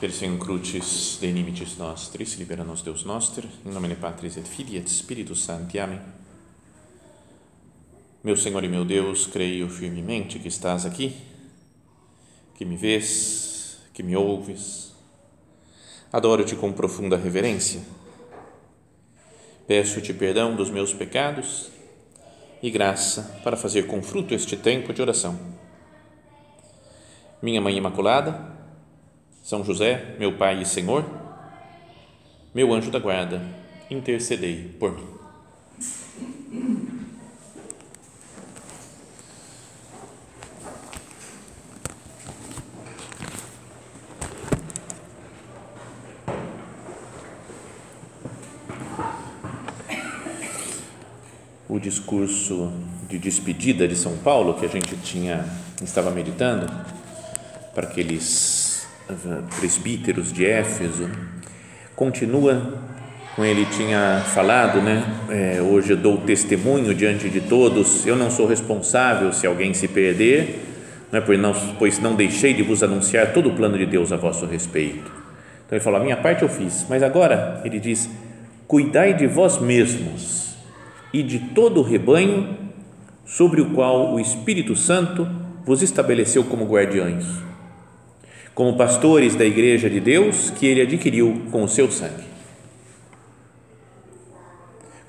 Per seum crucis de inimicis nostris, libera nos Deus noster, in nomine Patris et Filii et Spiritus Sancti. Amém. Meu Senhor e meu Deus, creio firmemente que estás aqui, que me vês, que me ouves. Adoro-te com profunda reverência. Peço-te perdão dos meus pecados e graça para fazer com fruto este tempo de oração. Minha Mãe Imaculada, São José, meu Pai e Senhor, meu anjo da guarda, intercedei por mim. O discurso de despedida de São Paulo que a gente estava meditando para aqueles presbíteros de Éfeso, continua com ele tinha falado, hoje eu dou testemunho diante de todos, eu não sou responsável se alguém se perder, pois não deixei de vos anunciar todo o plano de Deus a vosso respeito. Então ele falou, a minha parte eu fiz, mas agora ele diz, cuidai de vós mesmos e de todo o rebanho sobre o qual o Espírito Santo vos estabeleceu como guardiães, como pastores da Igreja de Deus que ele adquiriu com o seu sangue.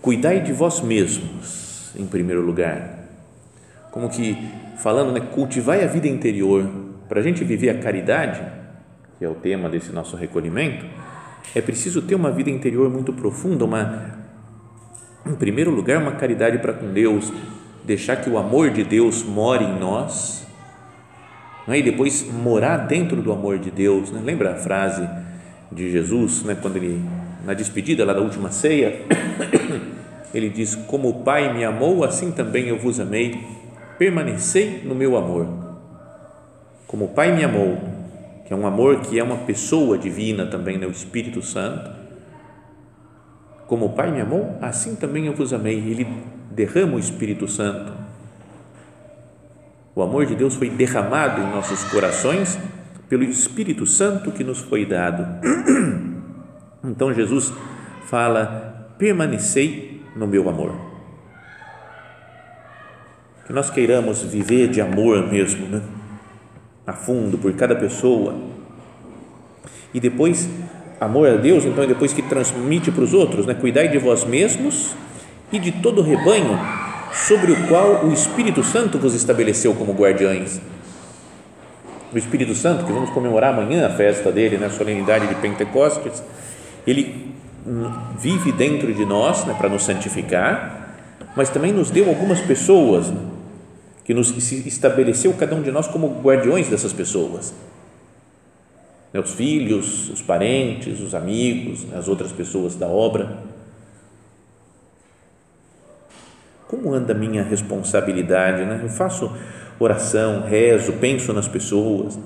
Cuidai de vós mesmos, em primeiro lugar, como que falando, cultivai a vida interior. Para a gente viver a caridade, que é o tema desse nosso recolhimento, é preciso ter uma vida interior muito profunda, em primeiro lugar, uma caridade para com Deus, deixar que o amor de Deus more em nós, e depois morar dentro do amor de Deus. Lembra a frase de Jesus, quando ele, na despedida lá da última ceia, ele diz, como o Pai me amou, assim também eu vos amei, permanecei no meu amor. Como o Pai me amou, que é um amor que é uma pessoa divina também, o Espírito Santo. Como o Pai me amou, assim também eu vos amei. Ele derrama o Espírito Santo. O amor de Deus foi derramado em nossos corações pelo Espírito Santo que nos foi dado. Então Jesus fala, permanecei no meu amor. Que nós queiramos viver de amor mesmo, a fundo, por cada pessoa. E depois, amor a Deus, então, depois que transmite para os outros, cuidai de vós mesmos e de todo o rebanho sobre o qual o Espírito Santo vos estabeleceu como guardiães. O Espírito Santo, que vamos comemorar amanhã a festa dele, a solenidade de Pentecostes, ele vive dentro de nós, para nos santificar, mas também nos deu algumas pessoas, que nos estabeleceu cada um de nós como guardiões dessas pessoas. Os filhos, os parentes, os amigos, as outras pessoas da obra. Como anda a minha responsabilidade? Eu faço oração, rezo, penso nas pessoas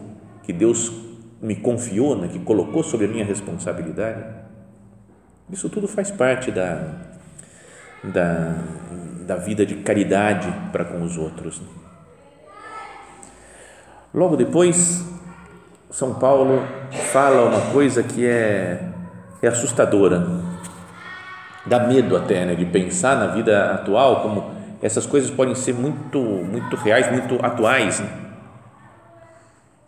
que Deus me confiou, que colocou sobre a minha responsabilidade. Isso tudo faz parte da vida de caridade para com os outros. Logo depois, São Paulo fala uma coisa que é assustadora, dá medo até, de pensar na vida atual, como essas coisas podem ser muito, muito reais, muito atuais.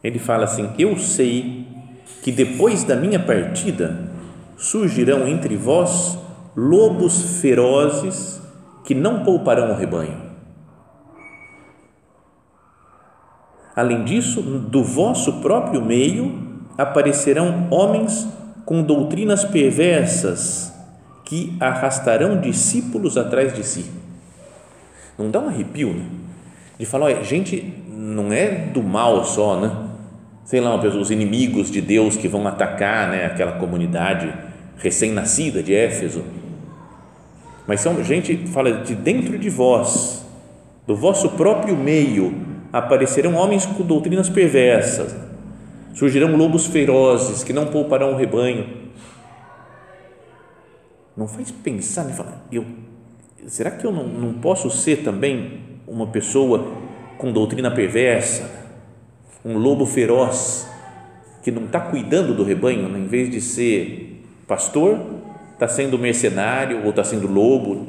Ele fala assim, eu sei que depois da minha partida surgirão entre vós lobos ferozes que não pouparão o rebanho. Além disso, do vosso próprio meio aparecerão homens com doutrinas perversas que arrastarão discípulos atrás de si. Não dá um arrepio, de falar, olha, gente, não é do mal só, os inimigos de Deus que vão atacar, aquela comunidade recém-nascida de Éfeso, mas são gente, fala, de dentro de vós, do vosso próprio meio, aparecerão homens com doutrinas perversas, surgirão lobos ferozes que não pouparão o rebanho. Não faz pensar, será que eu não posso ser também uma pessoa com doutrina perversa, um lobo feroz que não está cuidando do rebanho, né? Em vez de ser pastor, está sendo mercenário ou está sendo lobo.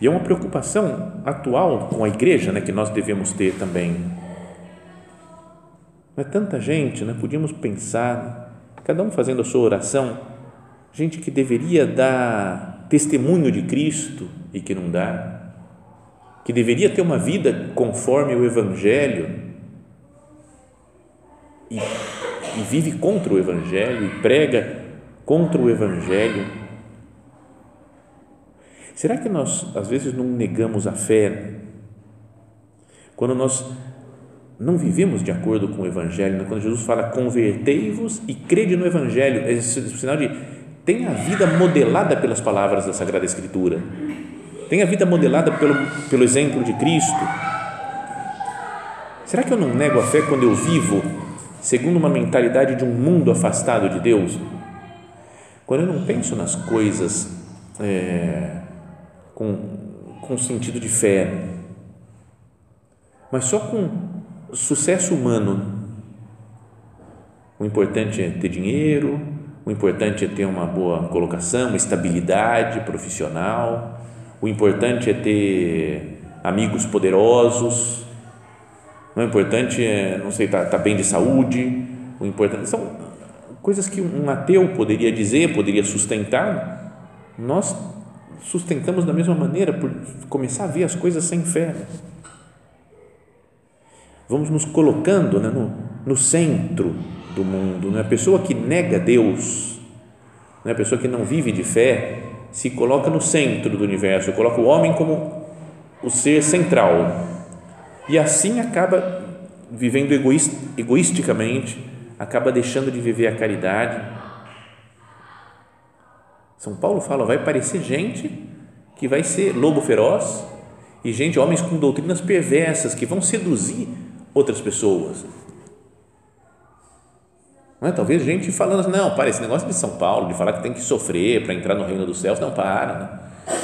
E é uma preocupação atual com a igreja, né, que nós devemos ter também. Não é tanta gente, né? Podíamos pensar, cada um fazendo a sua oração, gente que deveria dar testemunho de Cristo e que não dá, que deveria ter uma vida conforme o Evangelho e vive contra o Evangelho e prega contra o Evangelho. Será que nós, às vezes, não negamos a fé? Quando nós não vivemos de acordo com o Evangelho, quando Jesus fala, convertei-vos e crede no Evangelho, é sinal de, tem a vida modelada pelas palavras da Sagrada Escritura, tem a vida modelada pelo exemplo de Cristo. Será que eu não nego a fé quando eu vivo segundo uma mentalidade de um mundo afastado de Deus? Quando eu não penso nas coisas com sentido de fé, mas só com sucesso humano. O importante é ter dinheiro, o importante é ter uma boa colocação, uma estabilidade profissional, o importante é ter amigos poderosos. O importante é, não sei, tá bem de saúde, o importante, são coisas que um ateu poderia dizer, poderia sustentar, nós sustentamos da mesma maneira, por começar a ver as coisas sem fé. Vamos nos colocando, né, no centro do mundo, né? A pessoa que nega Deus, né? A pessoa que não vive de fé, se coloca no centro do universo, coloca o homem como o ser central. E assim acaba vivendo egoisticamente, acaba deixando de viver a caridade. São Paulo fala, vai parecer gente que vai ser lobo feroz e gente, homens com doutrinas perversas que vão seduzir outras pessoas. Não é? Talvez gente falando, não, para, esse negócio de São Paulo, de falar que tem que sofrer para entrar no reino dos céus, não, para, né?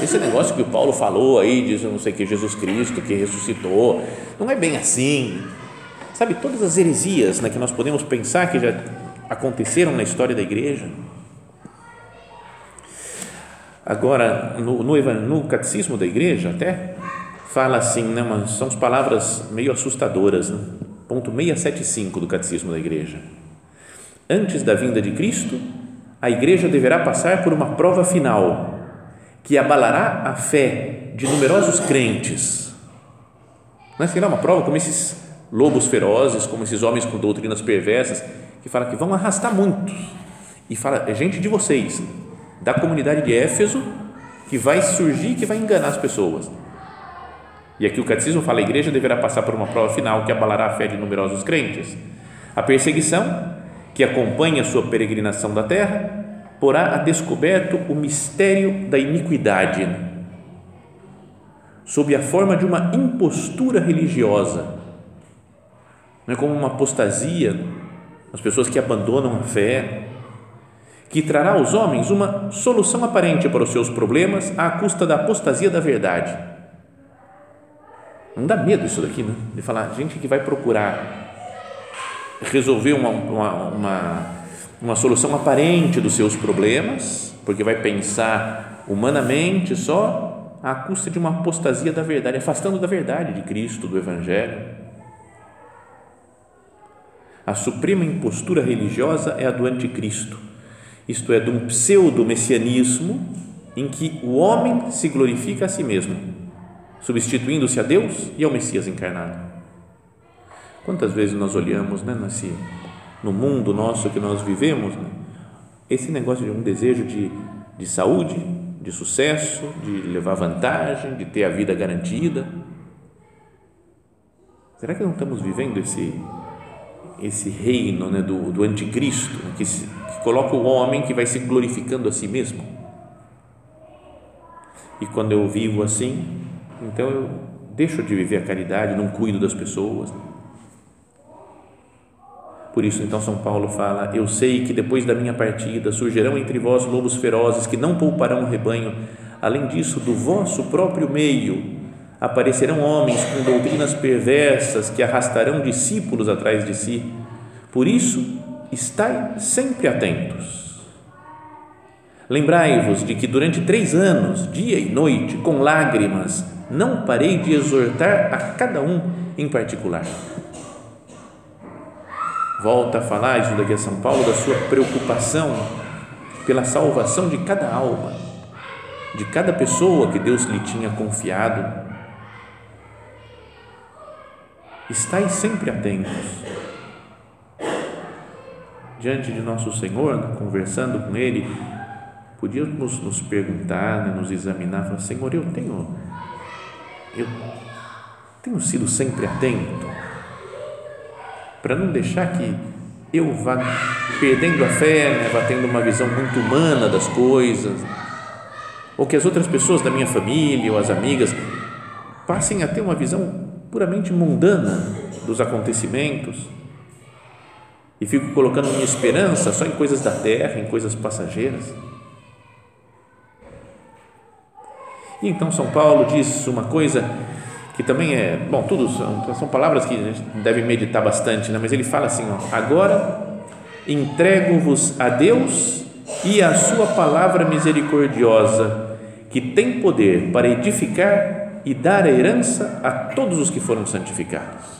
Esse negócio que o Paulo falou aí, diz não sei o que, Jesus Cristo que ressuscitou, não é bem assim, sabe, todas as heresias, né, que nós podemos pensar que já aconteceram na história da igreja. Agora, no catecismo da igreja até fala assim, né, mas são as palavras meio assustadoras, né? Ponto 675 do catecismo da igreja: antes da vinda de Cristo, a igreja deverá passar por uma prova final que abalará a fé de numerosos crentes. Não é, sei lá, uma prova como esses lobos ferozes, como esses homens com doutrinas perversas, que fala que vão arrastar muitos, e fala, é gente de vocês, da comunidade de Éfeso, que vai surgir, que vai enganar as pessoas. E aqui o catecismo fala, a igreja deverá passar por uma prova final que abalará a fé de numerosos crentes. A perseguição que acompanha a sua peregrinação da terra porá a descoberto o mistério da iniquidade, sob a forma de uma impostura religiosa, não é, como uma apostasia, as pessoas que abandonam a fé, que trará aos homens uma solução aparente para os seus problemas à custa da apostasia da verdade. Não dá medo isso daqui, né? De falar, gente que vai procurar resolver uma solução aparente dos seus problemas, porque vai pensar humanamente só à custa de uma apostasia da verdade, afastando da verdade de Cristo, do Evangelho. A suprema impostura religiosa é a do anticristo, isto é, de um pseudo-messianismo em que o homem se glorifica a si mesmo, substituindo-se a Deus e ao Messias encarnado. Quantas vezes nós olhamos, né, no mundo nosso que nós vivemos, né? Esse negócio de um desejo de saúde, de sucesso, de levar vantagem, de ter a vida garantida. Será que não estamos vivendo esse reino, né, do anticristo, né, que coloca o homem que vai se glorificando a si mesmo? E quando eu vivo assim, então eu deixo de viver a caridade, não cuido das pessoas, né? Por isso, então, São Paulo fala, eu sei que depois da minha partida surgirão entre vós lobos ferozes que não pouparão o rebanho. Além disso, do vosso próprio meio aparecerão homens com doutrinas perversas que arrastarão discípulos atrás de si, Por isso, estai sempre atentos. Lembrai-vos de que durante 3 anos, dia e noite, com lágrimas, não parei de exortar a cada um em particular. Volta a falar, isso daqui a São Paulo, da sua preocupação pela salvação de cada alma, de cada pessoa que Deus lhe tinha confiado. Estai sempre atentos. Diante de nosso Senhor, conversando com Ele, podíamos nos perguntar, nos examinar, falar: Senhor, eu tenho sido sempre atento, para não deixar que eu vá perdendo a fé, vá tendo uma visão muito humana das coisas, ou que as outras pessoas da minha família ou as amigas passem a ter uma visão puramente mundana dos acontecimentos e fico colocando minha esperança só em coisas da terra, em coisas passageiras. E então São Paulo diz uma coisa que também é, bom, tudo são palavras que a gente deve meditar bastante, mas ele fala assim, agora entrego-vos a Deus e à sua palavra misericordiosa, que tem poder para edificar e dar a herança a todos os que foram santificados.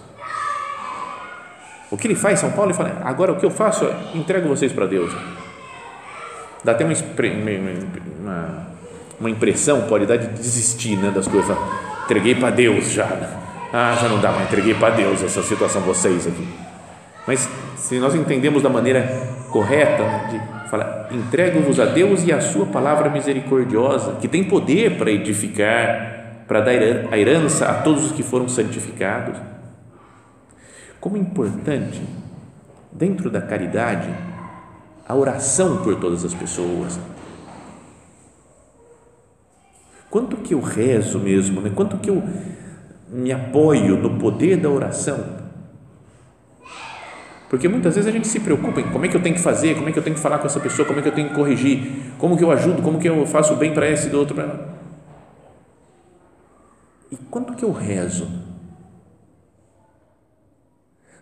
O que ele faz, São Paulo, ele fala, agora o que eu faço, entrego vocês para Deus. Dá até uma impressão, pode dar de desistir, das coisas, fala, entreguei para Deus já, já não dá, mas entreguei para Deus essa situação, vocês aqui. Mas se nós entendemos da maneira correta, de falar, entrego-vos a Deus e a sua palavra misericordiosa, que tem poder para edificar, para dar a herança a todos os que foram santificados. Como é importante, dentro da caridade, a oração por todas as pessoas. Quanto que eu rezo mesmo, quanto que eu me apoio no poder da oração, porque muitas vezes a gente se preocupa em como é que eu tenho que fazer, como é que eu tenho que falar com essa pessoa, como é que eu tenho que corrigir, como que eu ajudo, como que eu faço bem para esse e do outro, E quanto que eu rezo?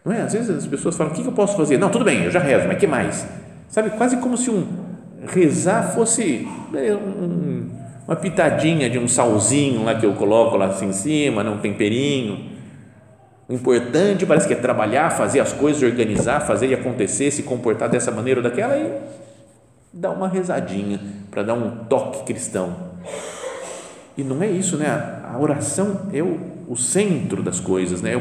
Não é? Às vezes as pessoas falam, o que eu posso fazer? Não, tudo bem, eu já rezo, mas o que mais? Sabe, quase como se rezar fosse uma pitadinha de um salzinho lá que eu coloco lá assim em cima, um temperinho. O importante parece que é trabalhar, fazer as coisas, organizar, fazer e acontecer, se comportar dessa maneira ou daquela e dar uma rezadinha para dar um toque cristão. E não é isso, A oração é o centro das coisas, é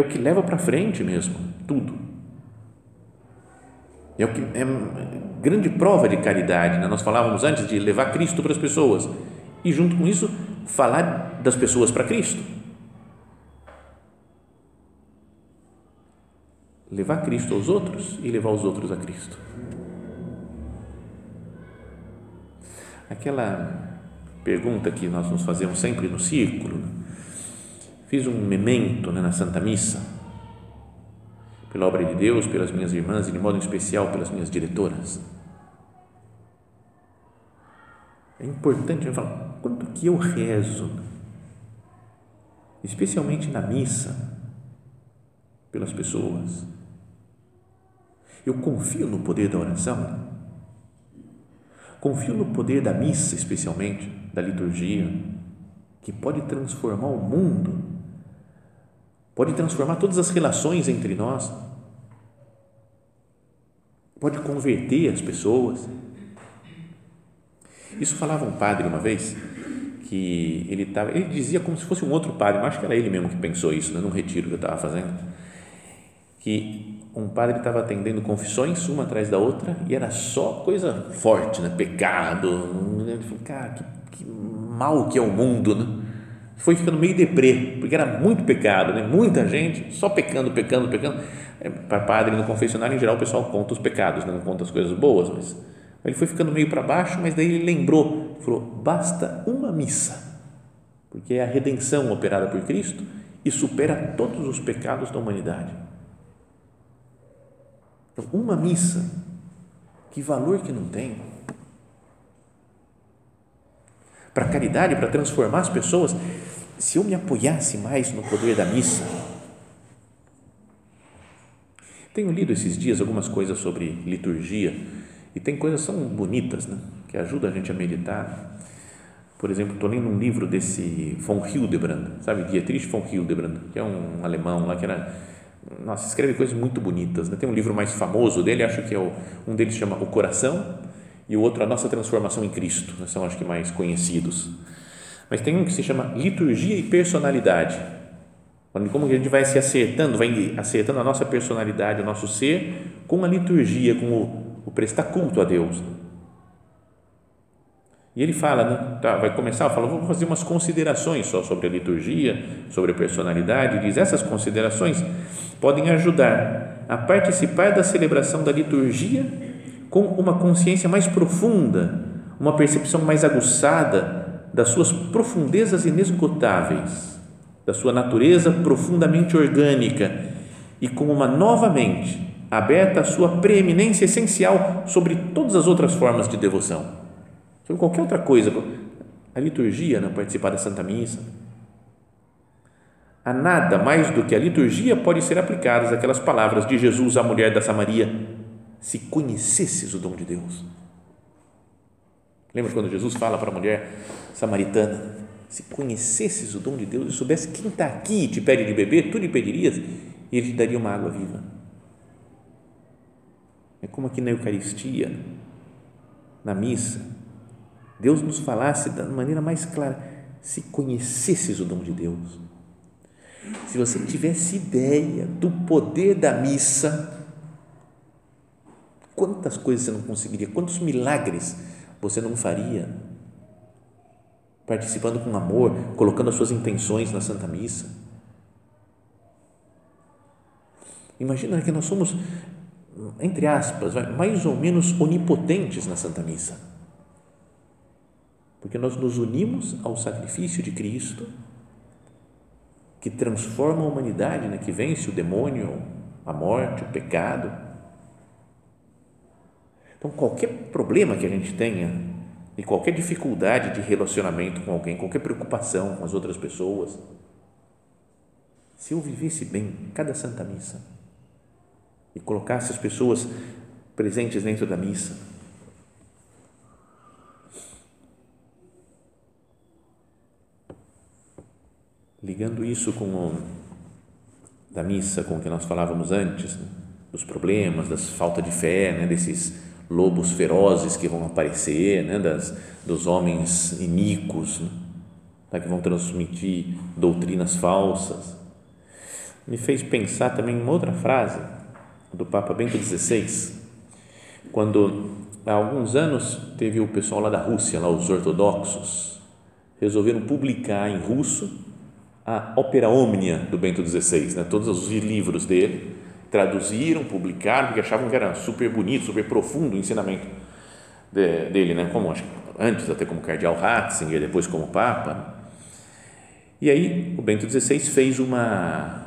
o que leva para frente mesmo, tudo. É o que é grande prova de caridade, Nós falávamos antes de levar Cristo para as pessoas e junto com isso falar das pessoas para Cristo. Levar Cristo aos outros e levar os outros a Cristo. Aquela pergunta que nós nos fazemos sempre no círculo, fiz um memento na Santa Missa, pela obra de Deus, pelas minhas irmãs e de modo especial pelas minhas diretoras. É importante eu falar, quanto que eu rezo, especialmente na missa, pelas pessoas. Eu confio no poder da oração, confio no poder da missa, especialmente, da liturgia, que pode transformar o mundo, pode transformar todas as relações entre nós, pode converter as pessoas. Isso falava um padre uma vez, que ele dizia como se fosse um outro padre, mas acho que era ele mesmo que pensou isso, num retiro que eu estava fazendo, que um padre estava atendendo confissões, uma atrás da outra, e era só coisa forte, pecado, cara, que mal que é o mundo, Foi ficando meio deprê, porque era muito pecado, Muita gente só pecando. Para padre no confessionário, em geral, o pessoal conta os pecados, não conta as coisas boas, mas ele foi ficando meio para baixo, mas daí ele lembrou, falou, basta uma missa, porque é a redenção operada por Cristo e supera todos os pecados da humanidade. Então, uma missa, que valor que não tem. Para a caridade, para transformar as pessoas, se eu me apoiasse mais no poder da missa, Tenho lido esses dias algumas coisas sobre liturgia e tem coisas tão bonitas, né, que ajudam a gente a meditar. Por exemplo, estou lendo um livro desse von Hildebrand, sabe, Dietrich von Hildebrand, que é um alemão lá que era, nossa, escreve coisas muito bonitas, né? Tem um livro mais famoso dele, acho que é um deles chama O Coração e o outro A Nossa Transformação em Cristo, né? São acho que mais conhecidos. Mas tem um que se chama Liturgia e Personalidade, onde como que a gente vai se acertando, vai acertando a nossa personalidade, o nosso ser, com a liturgia, com o prestar culto a Deus. E ele fala, né? Tá, vai começar, fala, vou fazer umas considerações só sobre a liturgia, sobre a personalidade, e diz, essas considerações podem ajudar a participar da celebração da liturgia com uma consciência mais profunda, uma percepção mais aguçada das suas profundezas inesgotáveis, da sua natureza profundamente orgânica e com uma nova mente aberta à sua preeminência essencial sobre todas as outras formas de devoção. Sobre qualquer outra coisa, a liturgia, né? Participar da Santa Missa, a nada mais do que a liturgia pode ser aplicadas aquelas palavras de Jesus à mulher da Samaria: se conhecesses o dom de Deus. Lembra quando Jesus fala para a mulher samaritana: se conhecesses o dom de Deus e soubesse quem está aqui e te pede de beber, tu lhe pedirias e ele te daria uma água viva. É como aqui na Eucaristia, na missa, Deus nos falasse da maneira mais clara: se conhecesses o dom de Deus, se você tivesse ideia do poder da missa, quantas coisas você não conseguiria, quantos milagres você não faria, participando com amor, colocando as suas intenções na Santa Missa. Imagina que nós somos, entre aspas, mais ou menos onipotentes na Santa Missa, porque nós nos unimos ao sacrifício de Cristo, que transforma a humanidade, né? Que vence o demônio, a morte, o pecado. Então, qualquer problema que a gente tenha e qualquer dificuldade de relacionamento com alguém, qualquer preocupação com as outras pessoas, se eu vivesse bem cada Santa Missa e colocasse as pessoas presentes dentro da missa, ligando isso com da missa, com o que nós falávamos antes, né? Dos problemas, das falta de fé, né? Desses lobos ferozes que vão aparecer, né? Dos homens iníquos, né? Que vão transmitir doutrinas falsas. Me fez pensar também em uma outra frase do Papa Bento XVI, quando há alguns anos teve o pessoal lá da Rússia, lá os ortodoxos, resolveram publicar em russo a Opera Omnia do Bento XVI, né? Todos os livros dele, traduziram, publicaram, porque achavam que era super bonito, super profundo o ensinamento dele, né? Como, acho que antes até como cardeal Ratzinger, depois como Papa. E aí o Bento XVI fez uma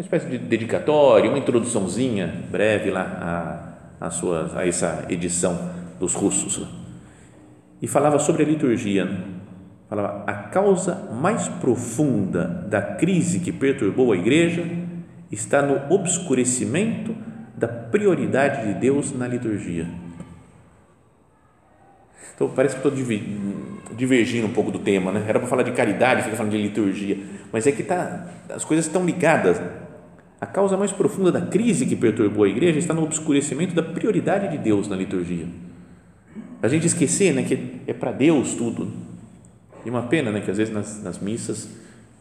espécie de dedicatória, uma introduçãozinha breve lá a essa edição dos russos, né? E falava sobre a liturgia, né? Falava, a causa mais profunda da crise que perturbou a Igreja está no obscurecimento da prioridade de Deus na liturgia. Então, parece que estou divergindo um pouco do tema, né? Era para falar de caridade, fica falando de liturgia, mas é que as coisas estão ligadas, né? A causa mais profunda da crise que perturbou a Igreja está no obscurecimento da prioridade de Deus na liturgia. A gente esquecer, né, que é para Deus tudo, né? E uma pena, né, que às vezes nas missas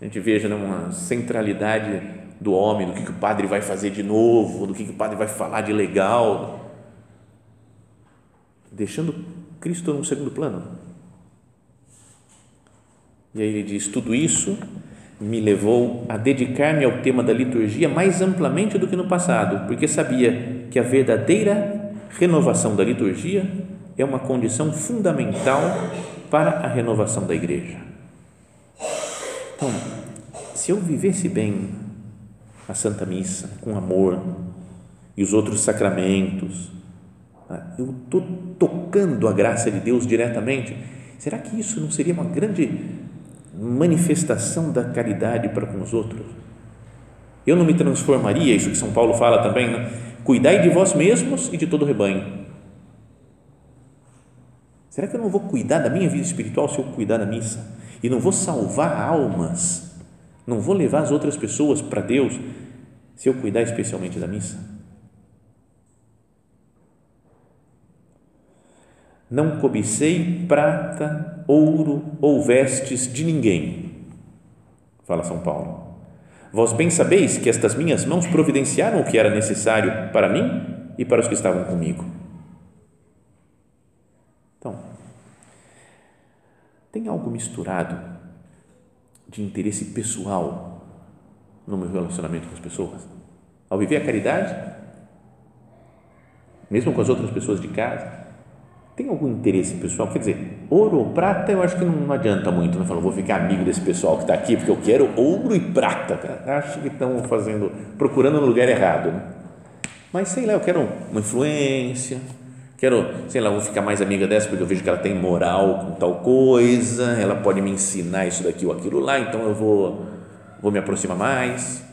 a gente veja, né, uma centralidade do homem, do que o padre vai fazer de novo, do que o padre vai falar de legal, deixando Cristo no segundo plano. E aí ele diz, tudo isso me levou a dedicar-me ao tema da liturgia mais amplamente do que no passado, porque sabia que a verdadeira renovação da liturgia é uma condição fundamental para a renovação da Igreja. Então, se eu vivesse bem a Santa Missa, com amor e os outros sacramentos, eu estou tocando a graça de Deus diretamente. Será que isso não seria uma grande manifestação da caridade para com os outros? Eu não me transformaria, isso que São Paulo fala também, né? Cuidai de vós mesmos e de todo o rebanho. Será que eu não vou cuidar da minha vida espiritual se eu cuidar da missa? E não vou salvar almas? Não vou levar as outras pessoas para Deus se eu cuidar especialmente da missa? Não cobicei prata, ouro ou vestes de ninguém, fala São Paulo. Vós bem sabeis que estas minhas mãos providenciaram o que era necessário para mim e para os que estavam comigo. Então, tem algo misturado de interesse pessoal no meu relacionamento com as pessoas? Ao viver a caridade, mesmo com as outras pessoas de casa, tem algum interesse pessoal? Quer dizer, ouro ou prata eu acho que não adianta muito. Não falo, vou ficar amigo desse pessoal que está aqui porque eu quero ouro e prata. Acho que estão procurando no lugar errado. Né? Mas sei lá, eu quero uma influência, quero, sei lá, vou ficar mais amiga dessa porque eu vejo que ela tem moral com tal coisa, ela pode me ensinar isso daqui ou aquilo lá, então eu vou me aproximar mais.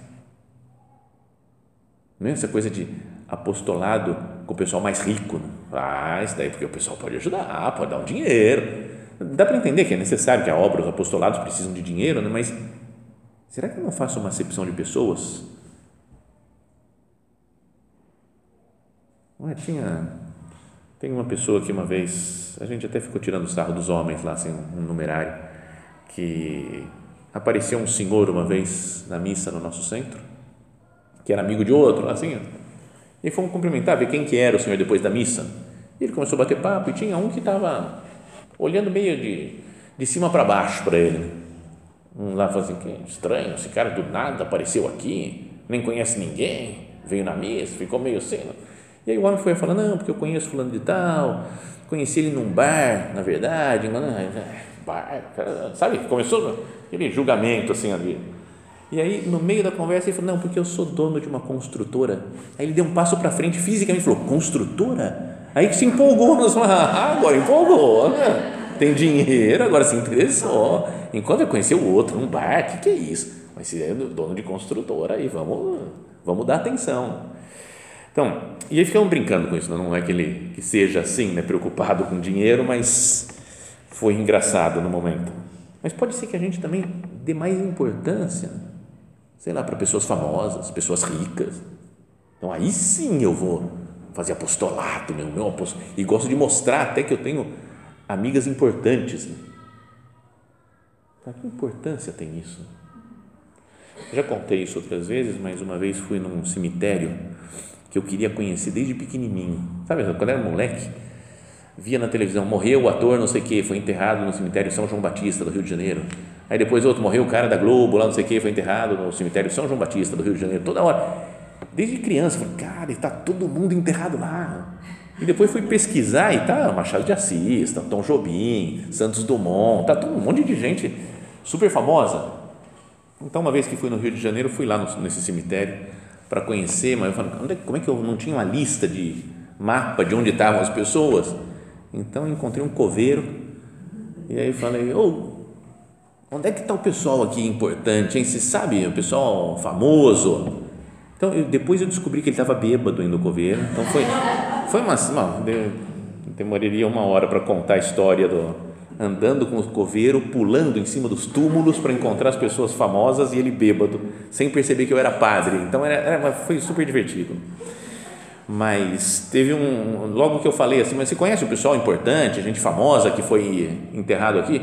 Não é essa coisa de apostolado com o pessoal mais rico, né? Ah, isso daí porque o pessoal pode ajudar, pode dar um dinheiro. Dá para entender que é necessário, que a obra, os apostolados precisam de dinheiro, né? Mas será que eu não faço uma acepção de pessoas? Ué, tem uma pessoa que uma vez, a gente até ficou tirando sarro dos homens lá, assim, um numerário, que apareceu um senhor uma vez na missa no nosso centro, que era amigo de outro, assim. E fomos cumprimentar, ver quem que era o senhor depois da missa. E ele começou a bater papo e tinha um que estava olhando meio de cima para baixo para ele. Né? Um lá falou assim, que estranho, esse cara do nada apareceu aqui, nem conhece ninguém, veio na missa, ficou meio assim. E aí o homem foi falando, não, porque eu conheço fulano de tal, conheci ele num bar, na verdade, mas bar, cara, sabe, começou aquele julgamento assim ali. E aí, no meio da conversa, ele falou, não, porque eu sou dono de uma construtora. Aí ele deu um passo para frente, fisicamente falou, construtora? Aí que se empolgou, nós falamos, ah, agora empolgou, né? Tem dinheiro, agora se interessou. Enquanto eu conheci o outro num bar, que é isso? Mas se é dono de construtora, aí vamos dar atenção. Então, e aí ficamos brincando com isso, não é que ele que seja assim, né, preocupado com dinheiro, mas foi engraçado no momento. Mas pode ser que a gente também dê mais importância, sei lá, para pessoas famosas, pessoas ricas. Então, aí sim eu vou fazer apostolado, meu apostolado. E gosto de mostrar até que eu tenho amigas importantes. Mas que importância tem isso? Eu já contei isso outras vezes, mas uma vez fui num cemitério que eu queria conhecer desde pequenininho. Sabe, quando era moleque, via na televisão, morreu o ator não sei o que, foi enterrado no cemitério São João Batista do Rio de Janeiro. Aí depois outro, morreu o cara da Globo, lá não sei o que, foi enterrado no cemitério São João Batista do Rio de Janeiro. Toda hora, desde criança, falei, cara, está todo mundo enterrado lá. E depois fui pesquisar e tá Machado de Assis, tá Tom Jobim, Santos Dumont, tá todo um monte de gente super famosa. Então, uma vez que fui no Rio de Janeiro, fui lá nesse cemitério para conhecer, mas eu falei, como é que eu não tinha uma lista de mapa de onde estavam as pessoas? Então, encontrei um coveiro e aí falei, onde é que está o pessoal aqui importante, hein? Você sabe, o pessoal famoso. Então, depois eu descobri que ele estava bêbado indo ao coveiro. Então, foi demoraria uma hora para contar a história do andando com o coveiro, pulando em cima dos túmulos para encontrar as pessoas famosas e ele bêbado, sem perceber que eu era padre. Então, foi super divertido. Mas teve logo que eu falei assim, mas você conhece o pessoal importante, gente famosa que foi enterrado aqui?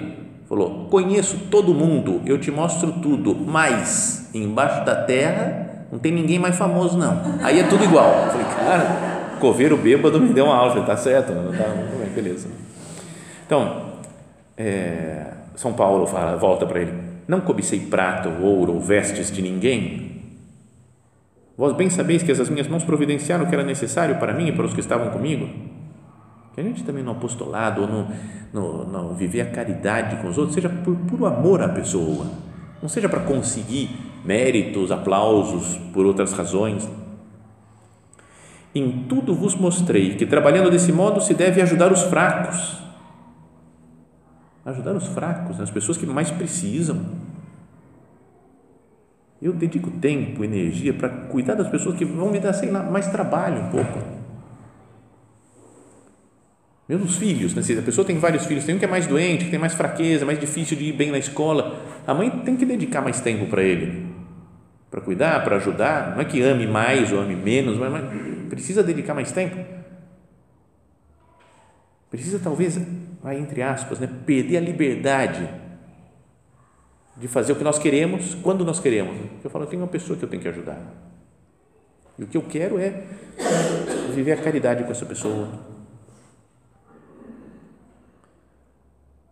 Falou, conheço todo mundo, eu te mostro tudo, mas embaixo da terra não tem ninguém mais famoso não, aí é tudo igual. Eu falei, cara, coveiro bêbado me deu uma aula, tá certo, mano, tá muito bem, beleza. Então, São Paulo fala, volta para ele, não cobicei prata, ouro ou vestes de ninguém, vós bem sabeis que essas minhas mãos providenciaram o que era necessário para mim e para os que estavam comigo. Que a gente também no apostolado ou no viver a caridade com os outros seja por puro amor à pessoa, não seja para conseguir méritos, aplausos por outras razões. Em tudo vos mostrei que trabalhando desse modo se deve ajudar os fracos, as pessoas que mais precisam. eu dedico tempo, energia para cuidar das pessoas que vão me dar, sei lá, mais trabalho um pouco. Meus filhos, né? Se a pessoa tem vários filhos, tem um que é mais doente, que tem mais fraqueza, mais difícil de ir bem na escola, a mãe tem que dedicar mais tempo para ele, para cuidar, para ajudar. Não é que ame mais ou ame menos, mas precisa dedicar mais tempo. Precisa, talvez, aí, entre aspas, né, perder a liberdade de fazer o que nós queremos, quando nós queremos. Eu falo, eu tenho uma pessoa que eu tenho que ajudar. E o que eu quero é viver a caridade com essa pessoa.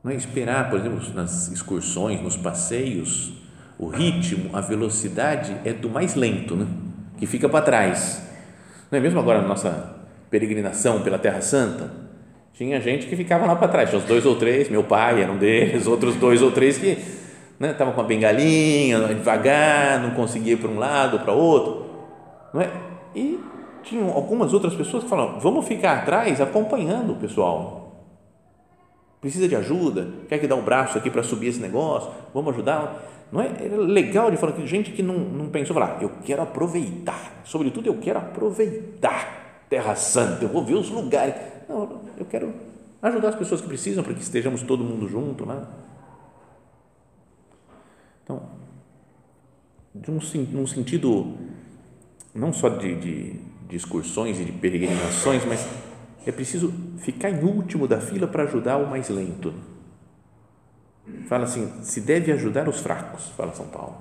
Não é esperar, por exemplo, nas excursões, nos passeios, o ritmo, a velocidade é do mais lento, né? Que fica para trás. Não é mesmo agora na nossa peregrinação pela Terra Santa? Tinha gente que ficava lá para trás, tinha uns 2 ou 3, meu pai era um deles, outros 2 ou 3 que estavam, né, com a bengalinha, devagar, não conseguia ir para um lado, para outro, não é? E tinham algumas outras pessoas que falavam, vamos ficar atrás acompanhando o pessoal, precisa de ajuda, quer que dá um braço aqui para subir esse negócio, vamos ajudar, não é? Era legal de falar que gente que não pensou, falar, eu quero aproveitar, sobretudo eu quero aproveitar Terra Santa, eu vou ver os lugares. Não, eu quero ajudar as pessoas que precisam para que estejamos todo mundo junto, né? Então, num sentido não só de excursões e de peregrinações, mas é preciso ficar em último da fila para ajudar o mais lento. Fala assim, se deve ajudar os fracos, fala São Paulo.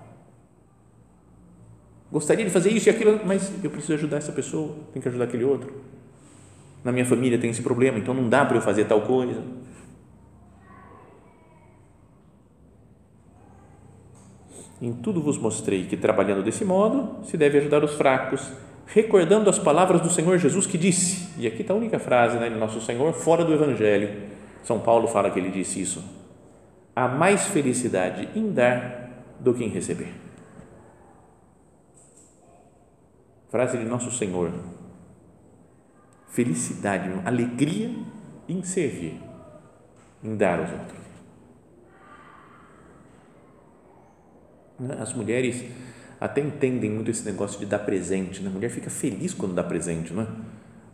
Gostaria de fazer isso e aquilo, mas eu preciso ajudar essa pessoa, tenho que ajudar aquele outro. Na minha família tem esse problema, então não dá para eu fazer tal coisa. Em tudo vos mostrei que, trabalhando desse modo, se deve ajudar os fracos, recordando as palavras do Senhor Jesus que disse, e aqui está a única frase, né, do nosso Senhor, fora do Evangelho. São Paulo fala que ele disse isso. Há mais felicidade em dar do que em receber. Frase de nosso Senhor. Felicidade, alegria em servir, em dar aos outros. As mulheres até entendem muito esse negócio de dar presente, né? A mulher fica feliz quando dá presente, não é?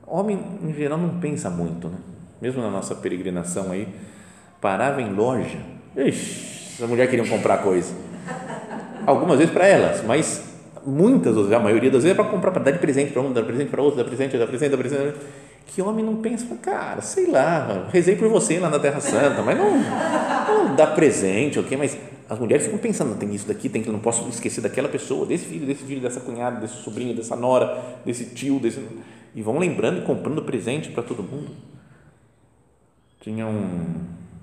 Homem, em geral, não pensa muito, né? Mesmo na nossa peregrinação aí, parava em loja, ixi, as mulheres queriam comprar coisa, algumas vezes para elas, mas muitas vezes, a maioria das vezes é para comprar, para dar de presente para um, dar presente para outro, dar presente. Que homem não pensa, cara, sei lá, rezei por você lá na Terra Santa, mas não dá presente, ok? Mas as mulheres ficam pensando, tem isso daqui, tem que, não posso esquecer daquela pessoa, desse filho, dessa cunhada, desse sobrinho, dessa nora, desse tio, e vão lembrando e comprando presente para todo mundo. Tinha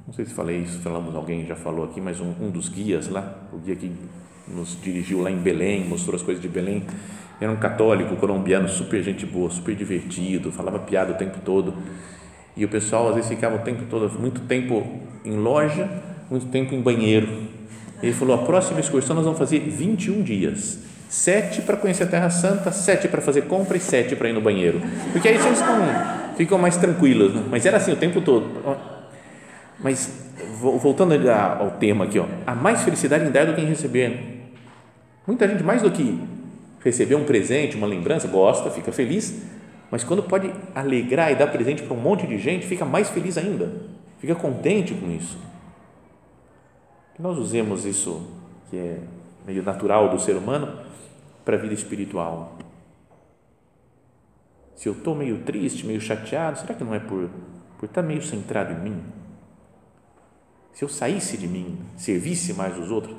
não sei se falamos, alguém já falou aqui, mas um dos guias lá, o guia que nos dirigiu lá em Belém, mostrou as coisas de Belém, era um católico colombiano, super gente boa, super divertido, falava piada o tempo todo, e o pessoal às vezes ficava o tempo todo, muito tempo em loja, muito tempo em banheiro. Ele falou, a próxima excursão nós vamos fazer 21 dias, 7 para conhecer a Terra Santa, 7 para fazer compra e 7 para ir no banheiro, porque aí vocês ficam mais tranquilos, né? Mas era assim o tempo todo. Mas voltando ao tema aqui, ó, há mais felicidade em dar do que em receber. Muita gente, mais do que receber um presente, uma lembrança, gosta, fica feliz, mas quando pode alegrar e dar presente para um monte de gente, fica mais feliz ainda, fica contente com isso. Que nós usemos isso, que é meio natural do ser humano, para a vida espiritual. Se eu estou meio triste, meio chateado, será que não é por estar meio centrado em mim? Se eu saísse de mim, servisse mais os outros,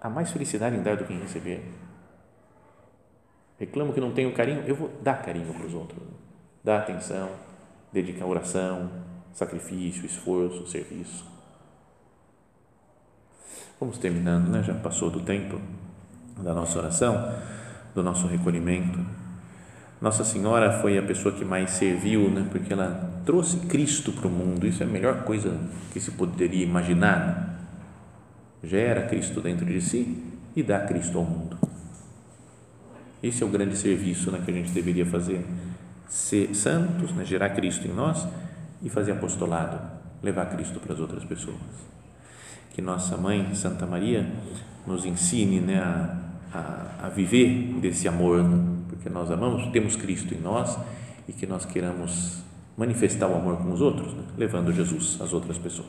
há mais felicidade em dar do que em receber. Reclamo que não tenho carinho, eu vou dar carinho para os outros, dar atenção, dedicar oração, sacrifício, esforço, serviço. Vamos terminando, né? Já passou do tempo da nossa oração, do nosso recolhimento. Nossa Senhora foi a pessoa que mais serviu, né? Porque ela trouxe Cristo para o mundo, isso é a melhor coisa que se poderia imaginar. Gera Cristo dentro de si e dá Cristo ao mundo. Esse é o grande serviço, né, que a gente deveria fazer, ser santos, né, gerar Cristo em nós e fazer apostolado, levar Cristo para as outras pessoas. Que nossa mãe, Santa Maria, nos ensine, né, a a viver desse amor, porque nós amamos, temos Cristo em nós e que nós queiramos manifestar o amor com os outros, levando Jesus às outras pessoas.